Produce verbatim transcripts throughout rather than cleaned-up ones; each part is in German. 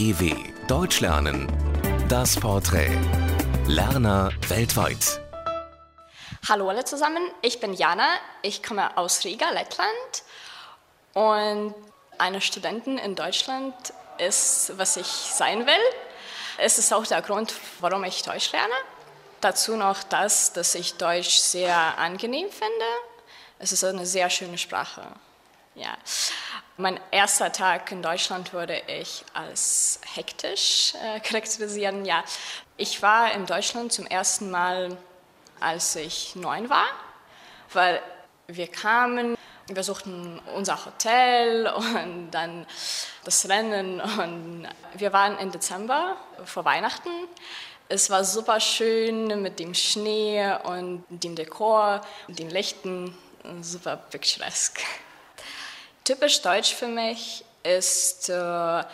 D W Deutsch lernen. Das Porträt. Lerner weltweit. Hallo alle zusammen, ich bin Jana, ich komme aus Riga, Lettland. Und eine Studentin in Deutschland ist, was ich sein will. Es ist auch der Grund, warum ich Deutsch lerne. Dazu noch das, dass ich Deutsch sehr angenehm finde. Es ist eine sehr schöne Sprache. Ja. Mein erster Tag in Deutschland würde ich als hektisch äh, charakterisieren. Ja. Ich war in Deutschland zum ersten Mal, als ich neun war, weil wir kamen, wir suchten unser Hotel und dann das Rennen. Und wir waren im Dezember vor Weihnachten. Es war super schön mit dem Schnee und dem Dekor und den Lichten. Super picturesque. Typisch deutsch für mich ist, dass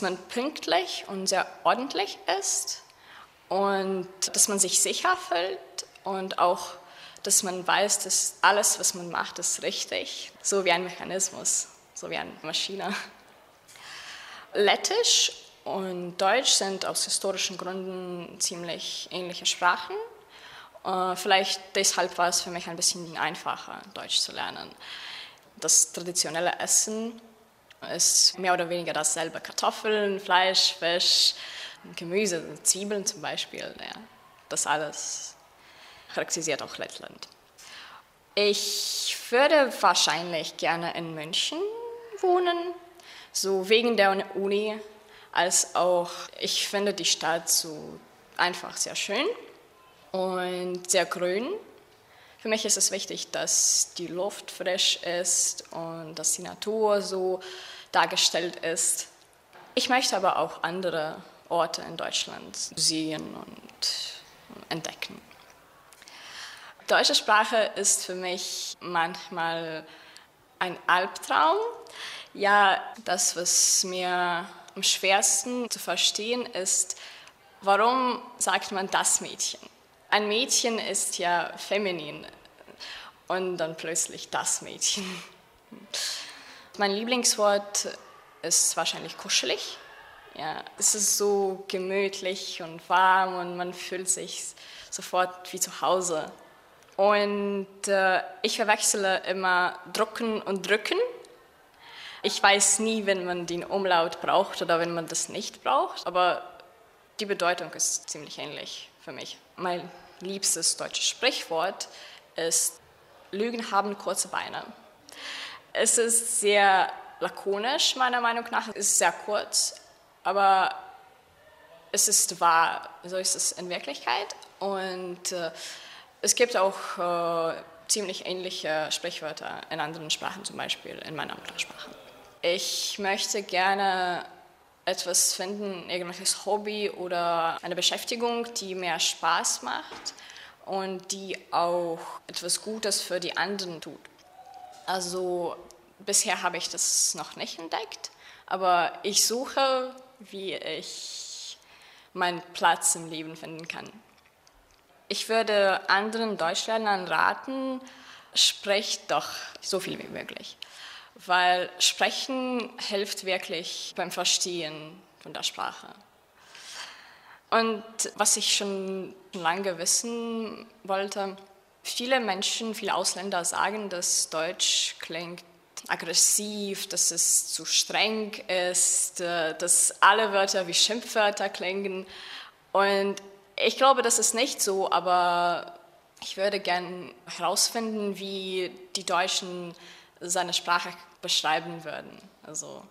man pünktlich und sehr ordentlich ist und dass man sich sicher fühlt und auch, dass man weiß, dass alles, was man macht, ist richtig. So wie ein Mechanismus, so wie eine Maschine. Lettisch und Deutsch sind aus historischen Gründen ziemlich ähnliche Sprachen. Vielleicht deshalb war es für mich ein bisschen einfacher, Deutsch zu lernen. Das traditionelle Essen ist mehr oder weniger dasselbe. Kartoffeln, Fleisch, Fisch, Gemüse, Zwiebeln zum Beispiel. Ja. Das alles charakterisiert auch Lettland. Ich würde wahrscheinlich gerne in München wohnen, so wegen der Uni, als auch, ich finde die Stadt so einfach sehr schön und sehr grün. Für mich ist es wichtig, dass die Luft frisch ist und dass die Natur so dargestellt ist. Ich möchte aber auch andere Orte in Deutschland sehen und entdecken. Deutsche Sprache ist für mich manchmal ein Albtraum. Ja, das, was mir am schwersten zu verstehen ist, warum sagt man das Mädchen? Ein Mädchen ist ja feminin und dann plötzlich das Mädchen. Mein Lieblingswort ist wahrscheinlich kuschelig. Ja, es ist so gemütlich und warm und man fühlt sich sofort wie zu Hause. Und äh, ich verwechsle immer drucken und drücken. Ich weiß nie, wenn man den Umlaut braucht oder wenn man das nicht braucht, aber die Bedeutung ist ziemlich ähnlich für mich. Mein liebstes deutsches Sprichwort ist, Lügen haben kurze Beine. Es ist sehr lakonisch, meiner Meinung nach. Es ist sehr kurz, aber es ist wahr. So ist es in Wirklichkeit. Und äh, es gibt auch äh, ziemlich ähnliche Sprichwörter in anderen Sprachen, zum Beispiel in meiner Muttersprache. Ich möchte gerne etwas finden, irgendwelches Hobby oder eine Beschäftigung, die mehr Spaß macht und die auch etwas Gutes für die anderen tut. Also bisher habe ich das noch nicht entdeckt, aber ich suche, wie ich meinen Platz im Leben finden kann. Ich würde anderen Deutschlernern raten, sprecht doch so viel wie möglich. Weil Sprechen hilft wirklich beim Verstehen von der Sprache. Und was ich schon lange wissen wollte, viele Menschen, viele Ausländer sagen, dass Deutsch klingt aggressiv, dass es zu streng ist, dass alle Wörter wie Schimpfwörter klingen. Und ich glaube, das ist nicht so, aber ich würde gerne herausfinden, wie die Deutschen seine Sprache beschreiben würden. Also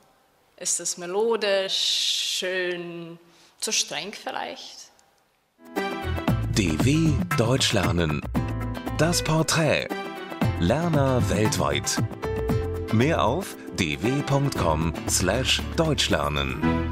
ist es melodisch, schön, zu streng vielleicht? D W Deutsch lernen. Das Porträt. Lerner weltweit. Mehr auf d w punkt com slash deutschlernen.